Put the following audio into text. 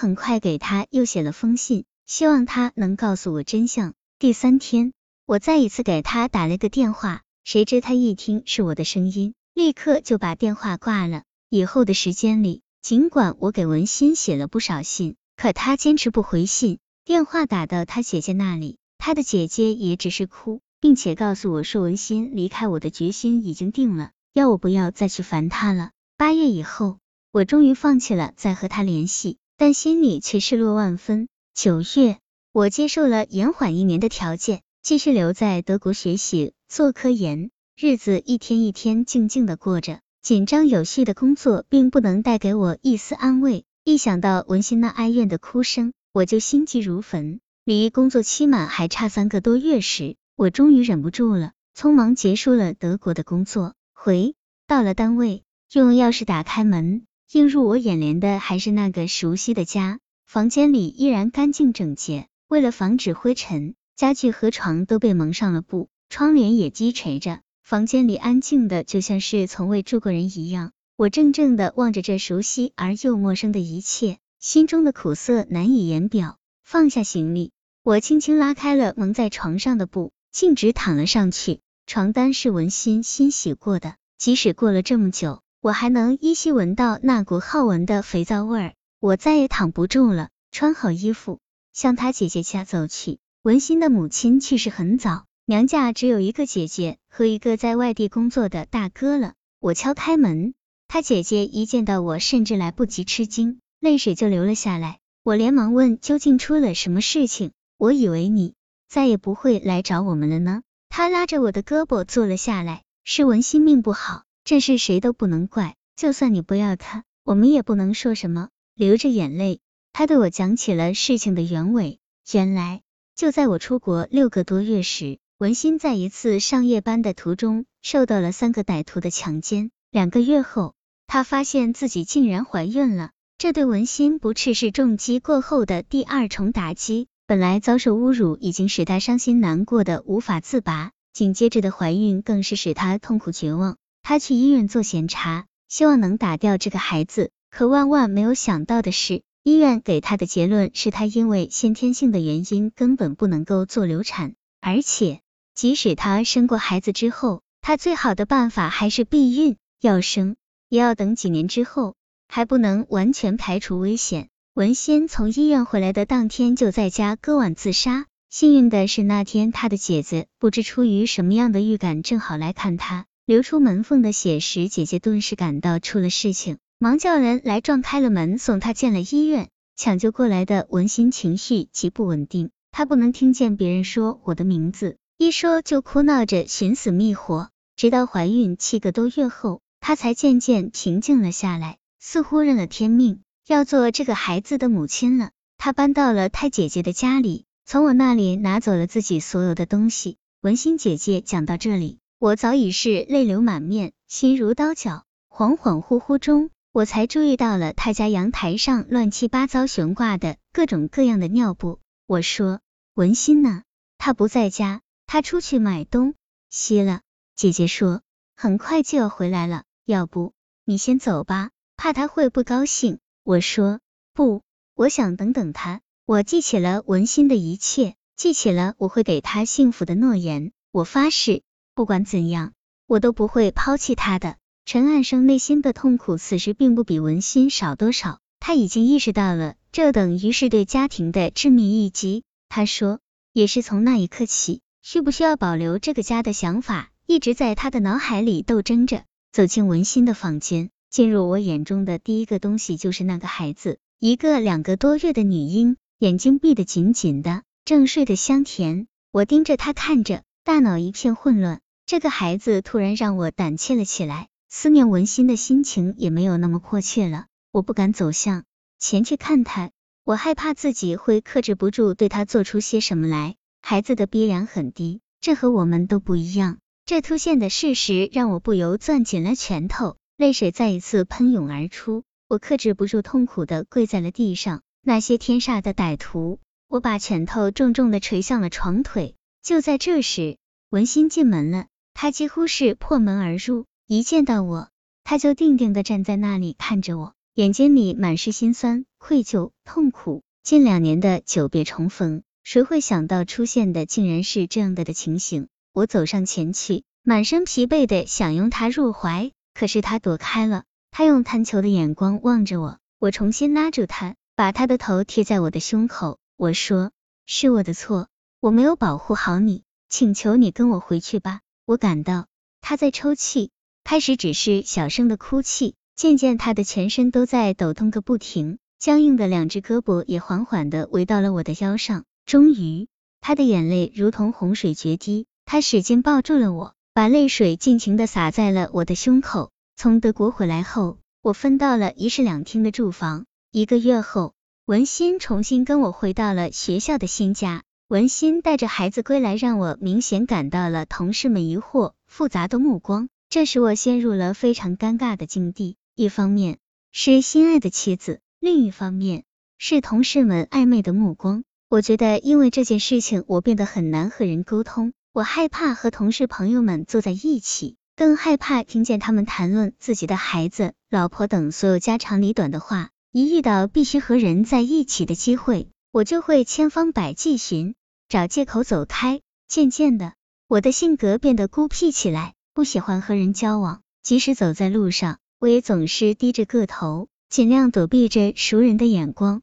很快给他又写了封信，希望他能告诉我真相。第三天，我再一次给他打了个电话，谁知他一听是我的声音，立刻就把电话挂了。以后的时间里，尽管我给文心写了不少信，可他坚持不回信。电话打到他姐姐那里，他的姐姐也只是哭，并且告诉我说文心离开我的决心已经定了，要我不要再去烦他了。8月以后，我终于放弃了再和他联系，但心里却失落万分。9月，我接受了延缓1年的条件，继续留在德国学习做科研。日子一天一天静静的过着，紧张有序的工作并不能带给我一丝安慰。一想到文心那哀怨的哭声，我就心急如焚。离工作期满还差3个多月时，我终于忍不住了，匆忙结束了德国的工作，回到了单位，用钥匙打开门，映入我眼帘的还是那个熟悉的家。房间里依然干净整洁，为了防止灰尘，家具和床都被蒙上了布，窗帘也低垂着，房间里安静的就像是从未住过人一样。我怔怔的望着这熟悉而又陌生的一切，心中的苦涩难以言表。放下行李，我轻轻拉开了蒙在床上的布，径直躺了上去。床单是文心新洗过的，即使过了这么久，我还能依稀闻到那股浩闻的肥皂味儿。我再也躺不住了，穿好衣服向他姐姐家走去。文心的母亲去世很早，娘家只有一个姐姐和一个在外地工作的大哥了。我敲开门，他姐姐一见到我甚至来不及吃惊，泪水就流了下来。我连忙问究竟出了什么事情，我以为你再也不会来找我们了呢。他拉着我的胳膊坐了下来，是文心命不好，这事谁都不能怪，就算你不要他，我们也不能说什么。流着眼泪，他对我讲起了事情的原委。原来就在我出国6个多月时，文心在一次上夜班的途中受到了3个歹徒的强奸。2个月后，她发现自己竟然怀孕了，这对文心不啻是重击过后的第2重打击。本来遭受侮辱已经使她伤心难过的无法自拔，紧接着的怀孕更是使她痛苦绝望。她去医院做检查，希望能打掉这个孩子，可万万没有想到的是，医院给她的结论是她因为先天性的原因根本不能够做流产，而且即使她生过孩子之后，她最好的办法还是避孕，要生也要等几年之后，还不能完全排除危险。文心从医院回来的当天就在家割腕自杀，幸运的是那天她的姐姐不知出于什么样的预感正好来看她，流出门缝的血时，姐姐顿时感到出了事情，忙叫人来撞开了门，送她进了医院。抢救过来的文心情绪极不稳定，她不能听见别人说我的名字，一说就哭闹着寻死觅活，直到怀孕7个多月后，她才渐渐平静了下来，似乎认了天命，要做这个孩子的母亲了。她搬到了她姐姐的家里，从我那里拿走了自己所有的东西。文心姐姐讲到这里，我早已是泪流满面，心如刀绞。恍恍惚惚中，我才注意到了她家阳台上乱七八糟悬挂的各种各样的尿布。我说，文心呢？她不在家，她出去买东西了。姐姐说，很快就要回来了，要不你先走吧，怕她会不高兴。我说，不，我想等等她。我记起了文心的一切，记起了我会给她幸福的诺言，我发誓不管怎样，我都不会抛弃他的。陈岸生内心的痛苦此时并不比文心少多少，他已经意识到了，这等于是对家庭的致命一击。他说，也是从那一刻起，需不需要保留这个家的想法，一直在他的脑海里斗争着。走进文心的房间，进入我眼中的第一个东西就是那个孩子，一个2个多月的女婴，眼睛闭得紧紧的，正睡得香甜。我盯着她看着，大脑一片混乱。这个孩子突然让我胆怯了起来，思念文心的心情也没有那么迫切了。我不敢走向前去看他，我害怕自己会克制不住对他做出些什么来。孩子的鼻梁很低，这和我们都不一样，这突现的事实让我不由攥紧了拳头，泪水再一次喷涌而出。我克制不住痛苦的跪在了地上。那些天煞的歹徒，我把拳头重重的捶向了床腿。就在这时，文心进门了。他几乎是破门而入，一见到我，他就定定地站在那里看着我，眼睛里满是心酸、愧疚、痛苦。近2年的久别重逢，谁会想到出现的竟然是这样的情形？我走上前去，满身疲惫的想拥他入怀，可是他躲开了。他用贪求的眼光望着我，我重新拉住他，把他的头贴在我的胸口。我说，是我的错，我没有保护好你，请求你跟我回去吧。我感到他在抽泣，开始只是小声的哭泣，渐渐他的全身都在抖动个不停，僵硬的2只胳膊也缓缓地围到了我的腰上。终于，他的眼泪如同洪水决堤，他使劲抱住了我，把泪水尽情地洒在了我的胸口。从德国回来后，我分到了一室2厅的住房。1个月后，文心重新跟我回到了学校的新家。文心带着孩子归来，让我明显感到了同事们疑惑、复杂的目光，这使我陷入了非常尴尬的境地。一方面是心爱的妻子，另一方面是同事们暧昧的目光。我觉得因为这件事情我变得很难和人沟通，我害怕和同事朋友们坐在一起，更害怕听见他们谈论自己的孩子、老婆等所有家长里短的话。一遇到必须和人在一起的机会，我就会千方百计找借口走开。渐渐的，我的性格变得孤僻起来，不喜欢和人交往，即使走在路上，我也总是低着个头，尽量躲避着熟人的眼光。